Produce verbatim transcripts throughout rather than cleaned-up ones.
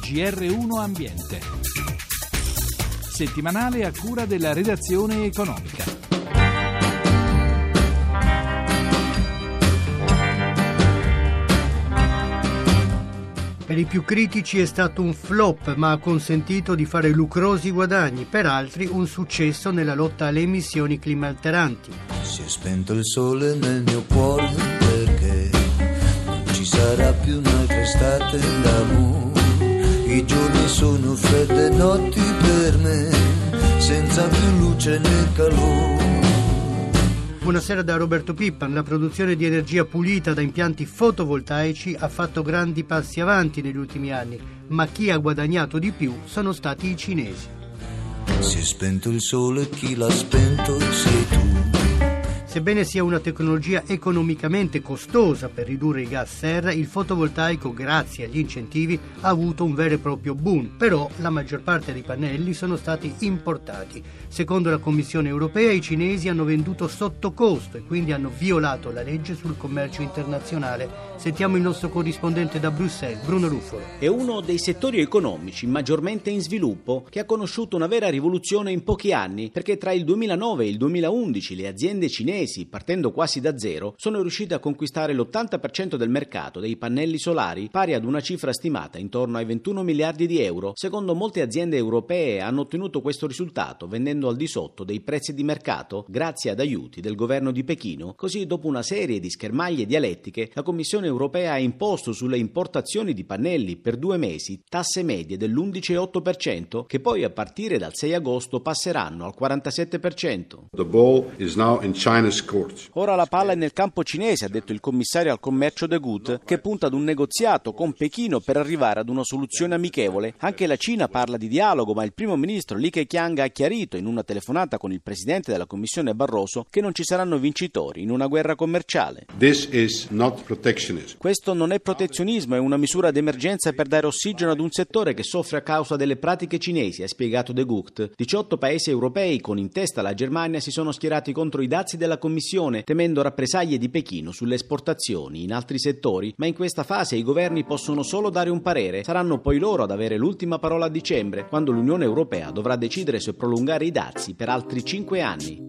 G R uno Ambiente. Settimanale a cura della redazione economica. Per i più critici è stato un flop, ma ha consentito di fare lucrosi guadagni, per altri un successo nella lotta alle emissioni climalteranti. Si è spento il sole nel mio cuore perché non ci sarà più un'altra estate d'amore. I giorni sono fredde notti per me, senza più luce né calore. Buonasera da Roberto Pippan. La produzione di energia pulita da impianti fotovoltaici ha fatto grandi passi avanti negli ultimi anni, ma chi ha guadagnato di più sono stati i cinesi. Si è spento il sole, chi l'ha spento sei tu. Sebbene sia una tecnologia economicamente costosa per ridurre i gas serra, il fotovoltaico, grazie agli incentivi, ha avuto un vero e proprio boom. Però la maggior parte dei pannelli sono stati importati. Secondo la Commissione europea, i cinesi hanno venduto sotto costo e quindi hanno violato la legge sul commercio internazionale. Sentiamo il nostro corrispondente da Bruxelles, Bruno Ruffolo. È uno dei settori economici maggiormente in sviluppo che ha conosciuto una vera rivoluzione in pochi anni, perché tra il duemilanove e il duemilaundici le aziende cinesi, partendo quasi da zero, sono riuscite a conquistare l'ottanta per cento del mercato dei pannelli solari, pari ad una cifra stimata intorno ai ventuno miliardi di euro. Secondo molte aziende europee hanno ottenuto questo risultato vendendo al di sotto dei prezzi di mercato grazie ad aiuti del governo di Pechino. Così, dopo una serie di schermaglie dialettiche, la Commissione europea ha imposto sulle importazioni di pannelli per due mesi tasse medie dell'undici virgola otto per cento, che poi a partire dal sei agosto passeranno al quarantasette per cento. The ball is now in China. Ora la palla è nel campo cinese, ha detto il commissario al commercio De Gucht, che punta ad un negoziato con Pechino per arrivare ad una soluzione amichevole. Anche la Cina parla di dialogo, ma il primo ministro Li Keqiang ha chiarito in una telefonata con il presidente della Commissione Barroso che non ci saranno vincitori in una guerra commerciale. This is not protectionism. Questo non è protezionismo, è una misura d'emergenza per dare ossigeno ad un settore che soffre a causa delle pratiche cinesi, ha spiegato De Gucht. diciotto paesi europei, con in testa la Germania, si sono schierati contro i dazi della Commissione, temendo rappresaglie di Pechino sulle esportazioni in altri settori, ma in questa fase i governi possono solo dare un parere. Saranno poi loro ad avere l'ultima parola a dicembre, quando l'Unione Europea dovrà decidere se prolungare i dazi per altri cinque anni.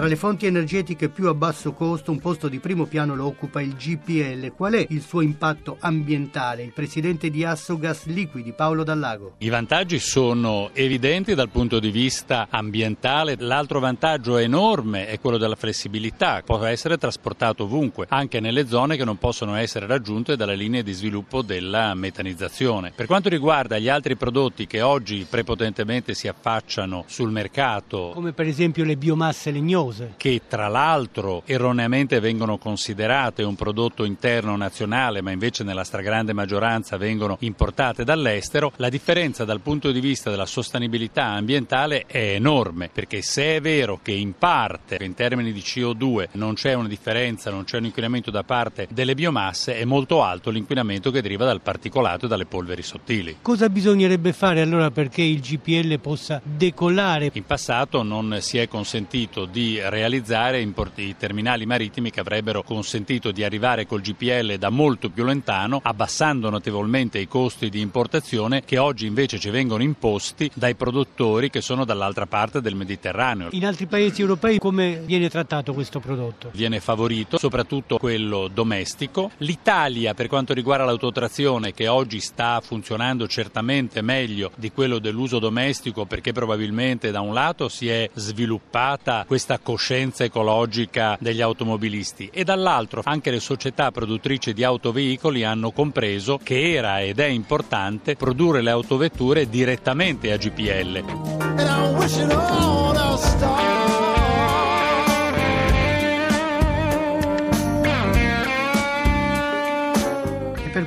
Tra le fonti energetiche più a basso costo, un posto di primo piano lo occupa il G P L. Qual è il suo impatto ambientale? Il presidente di Assogas Liquidi, Paolo Dallago. I vantaggi sono evidenti dal punto di vista ambientale. L'altro vantaggio enorme è quello della flessibilità. Può essere trasportato ovunque, anche nelle zone che non possono essere raggiunte dalla linea di sviluppo della metanizzazione. Per quanto riguarda gli altri prodotti che oggi prepotentemente si affacciano sul mercato, come per esempio le biomasse legnose, che tra l'altro erroneamente vengono considerate un prodotto interno nazionale, ma invece nella stragrande maggioranza vengono importate dall'estero, la differenza dal punto di vista della sostenibilità ambientale è enorme, perché se è vero che in parte in termini di C O due non c'è una differenza, non c'è un inquinamento da parte delle biomasse, è molto alto l'inquinamento che deriva dal particolato e dalle polveri sottili. Cosa bisognerebbe fare allora perché il G P L possa decollare? In passato non si è consentito di realizzare i terminali marittimi che avrebbero consentito di arrivare col G P L da molto più lontano, abbassando notevolmente i costi di importazione che oggi invece ci vengono imposti dai produttori che sono dall'altra parte del Mediterraneo. In altri paesi europei come viene trattato questo prodotto? Viene favorito soprattutto quello domestico. L'Italia, per quanto riguarda l'autotrazione, che oggi sta funzionando certamente meglio di quello dell'uso domestico, perché probabilmente da un lato si è sviluppata questa coscienza ecologica degli automobilisti e dall'altro anche le società produttrici di autoveicoli hanno compreso che era ed è importante produrre le autovetture direttamente a G P L.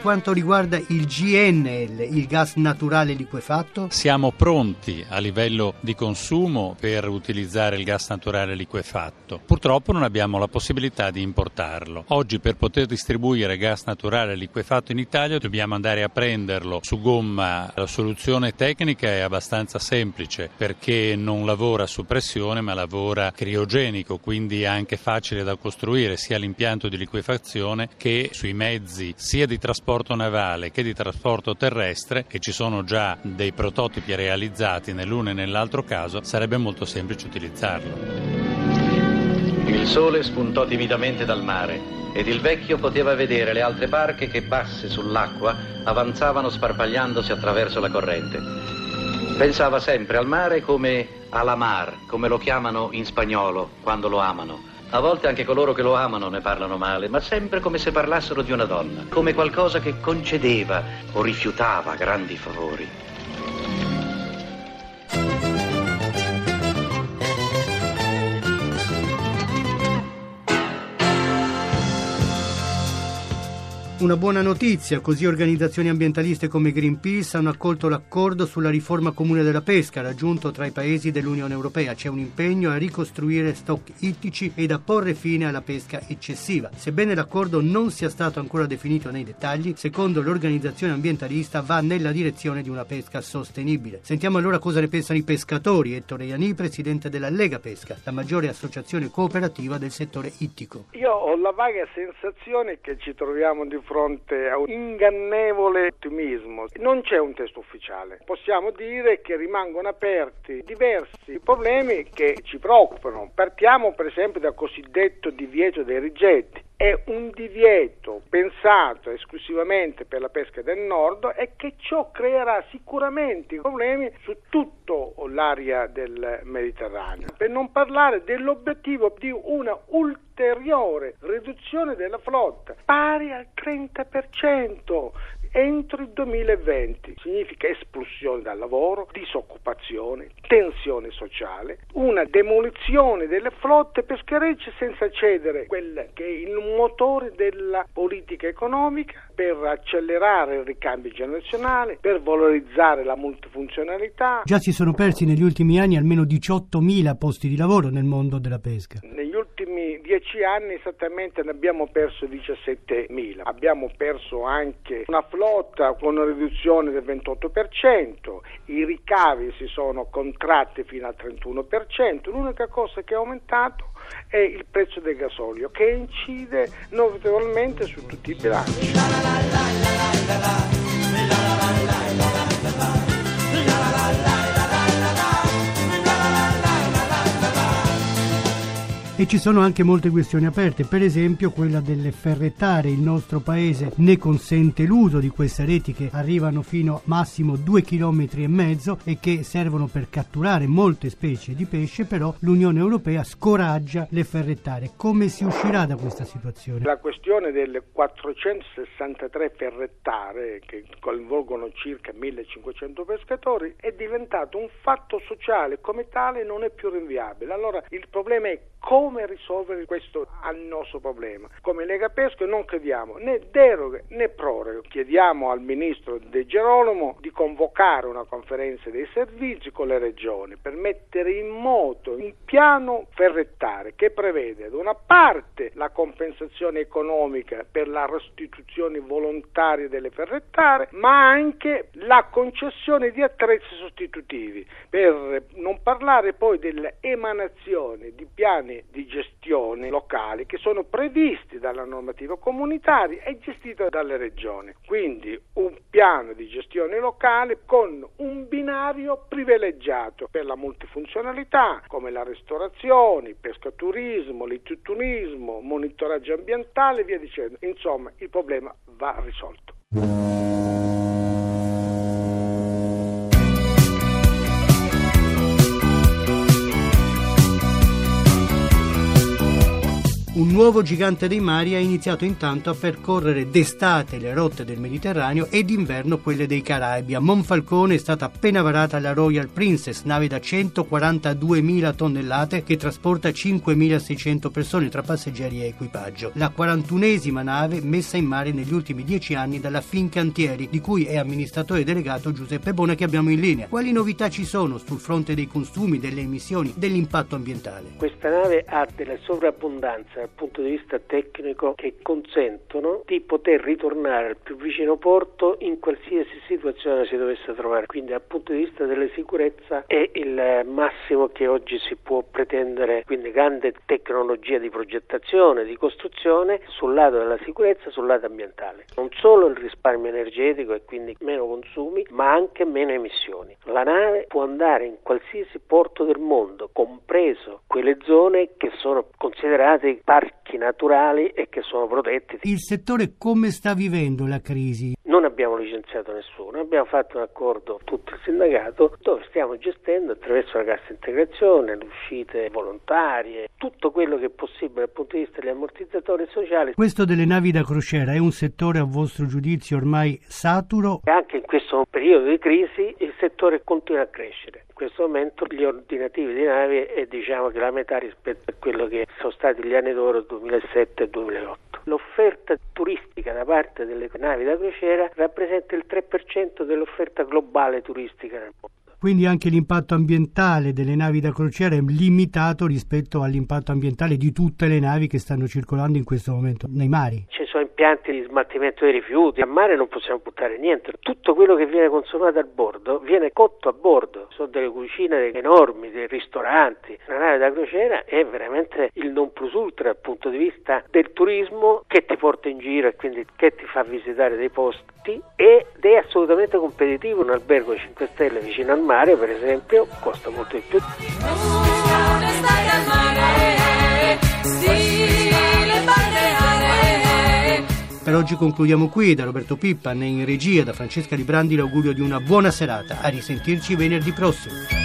quanto riguarda il G N L, il gas naturale liquefatto? Siamo pronti a livello di consumo per utilizzare il gas naturale liquefatto. Purtroppo non abbiamo la possibilità di importarlo. Oggi per poter distribuire gas naturale liquefatto in Italia dobbiamo andare a prenderlo su gomma. La soluzione tecnica è abbastanza semplice perché non lavora su pressione ma lavora criogenico, quindi è anche facile da costruire sia l'impianto di liquefazione che sui mezzi sia di trasporto navale che di trasporto terrestre, e ci sono già dei prototipi realizzati nell'uno e nell'altro caso, sarebbe molto semplice utilizzarlo. Il sole spuntò timidamente dal mare ed il vecchio poteva vedere le altre barche che basse sull'acqua avanzavano sparpagliandosi attraverso la corrente. Pensava sempre al mare come alla mar, come lo chiamano in spagnolo quando lo amano. A volte anche coloro che lo amano ne parlano male, ma sempre come se parlassero di una donna, come qualcosa che concedeva o rifiutava grandi favori. Una buona notizia, così organizzazioni ambientaliste come Greenpeace hanno accolto l'accordo sulla riforma comune della pesca raggiunto tra i paesi dell'Unione Europea. C'è un impegno a ricostruire stock ittici ed a porre fine alla pesca eccessiva. Sebbene l'accordo non sia stato ancora definito nei dettagli, secondo l'organizzazione ambientalista va nella direzione di una pesca sostenibile. Sentiamo allora cosa ne pensano i pescatori. Ettore Ianni, presidente della Lega Pesca, la maggiore associazione cooperativa del settore ittico. Io ho la vaga sensazione che ci troviamo di fronte a un ingannevole ottimismo. Non c'è un testo ufficiale. Possiamo dire che rimangono aperti diversi problemi che ci preoccupano. Partiamo per esempio dal cosiddetto divieto dei rigetti. È un divieto pensato esclusivamente per la pesca del nord e che ciò creerà sicuramente problemi su tutto l'area del Mediterraneo. Per non parlare dell'obiettivo di una ulteriore riduzione della flotta pari al trenta per cento entro il duemilaventi. Significa espulsione dal lavoro, disoccupazione, tensione sociale, una demolizione delle flotte pescherecce senza cedere quel che è il motore della politica economica per accelerare il ricambio generazionale, per valorizzare la multifunzionalità. Già si sono persi negli ultimi anni almeno diciottomila posti di lavoro nel mondo della pesca. Negli ultimi dieci anni esattamente ne abbiamo perso diciassettemila. Abbiamo perso anche una flotta con una riduzione del ventotto per cento, i ricavi si sono contratti fino al trentuno per cento, l'unica cosa che è aumentato è il prezzo del gasolio che incide notevolmente su tutti i bilanci. E ci sono anche molte questioni aperte, per esempio quella delle ferretare. Il nostro paese ne consente l'uso di queste reti che arrivano fino a massimo due chilometri e mezzo e che servono per catturare molte specie di pesce, però l'Unione Europea scoraggia le ferretare. Come si uscirà da questa situazione? La questione delle quattrocentosessantatré ferretare che coinvolgono circa millecinquecento pescatori è diventato un fatto sociale, come tale non è più rinviabile. Allora il problema è come Come risolvere questo annoso problema? Come Lega Pesca non crediamo né deroghe né proroghe. Chiediamo al ministro De Geronimo di convocare una conferenza dei servizi con le regioni per mettere in moto un piano ferrettare che prevede da una parte la compensazione economica per la restituzione volontaria delle ferrettare, ma anche la concessione di attrezzi sostitutivi, per non parlare poi dell'emanazione di piani di gestione locali che sono previsti dalla normativa comunitaria e gestita dalle regioni. Quindi un piano di gestione locale con un binario privilegiato per la multifunzionalità come la ristorazione, il pescaturismo, l'itturismo, monitoraggio ambientale e via dicendo. Insomma, il problema va risolto. un nuovo gigante dei mari ha iniziato intanto a percorrere d'estate le rotte del Mediterraneo e d'inverno quelle dei Caraibi. A Monfalcone è stata appena varata la Royal Princess, nave da centoquarantaduemila tonnellate che trasporta cinquemilaseicento persone tra passeggeri e equipaggio. La quarantunesima nave messa in mare negli ultimi dieci anni dalla Fincantieri, di cui è amministratore delegato Giuseppe Bona, che abbiamo in linea. Quali novità ci sono sul fronte dei consumi, delle emissioni, dell'impatto ambientale? Questa nave ha della sovrabbondanza dal punto di vista tecnico che consentono di poter ritornare al più vicino porto in qualsiasi situazione si dovesse trovare, quindi dal punto di vista della sicurezza è il massimo che oggi si può pretendere, quindi grande tecnologia di progettazione, di costruzione sul lato della sicurezza, sul lato ambientale. Non solo il risparmio energetico e quindi meno consumi, ma anche meno emissioni. La nave può andare in qualsiasi porto del mondo, compreso quelle zone che sono considerate parchi naturali e che sono protetti. Il settore come sta vivendo la crisi? Non abbiamo licenziato nessuno, abbiamo fatto un accordo tutto il sindacato dove stiamo gestendo attraverso la cassa integrazione, le uscite volontarie, tutto quello che è possibile dal punto di vista degli ammortizzatori sociali. Questo delle navi da crociera è un settore a vostro giudizio ormai saturo? Anche in questo periodo di crisi il settore continua a crescere. In questo momento gli ordinativi di navi è diciamo che la metà rispetto a quello che sono stati gli anni d'oro duemilasette e duemilaotto. L'offerta turistica da parte delle navi da crociera rappresenta il tre per cento dell'offerta globale turistica nel mondo. Quindi anche l'impatto ambientale delle navi da crociera è limitato rispetto all'impatto ambientale di tutte le navi che stanno circolando in questo momento nei mari. Ci sono impianti di smaltimento dei rifiuti, a mare non possiamo buttare niente, tutto quello che viene consumato a bordo viene cotto a bordo, sono delle cucine enormi, dei ristoranti. La nave da crociera è veramente il non plus ultra dal punto di vista del turismo che ti porta in giro e quindi che ti fa visitare dei posti, ed è assolutamente competitivo. Un albergo cinque stelle vicino al mare, per esempio, costa molto di più. Per oggi concludiamo qui. Da Roberto Pippan e in regia, da Francesca Alibrandi, l'augurio di una buona serata. A risentirci venerdì prossimo.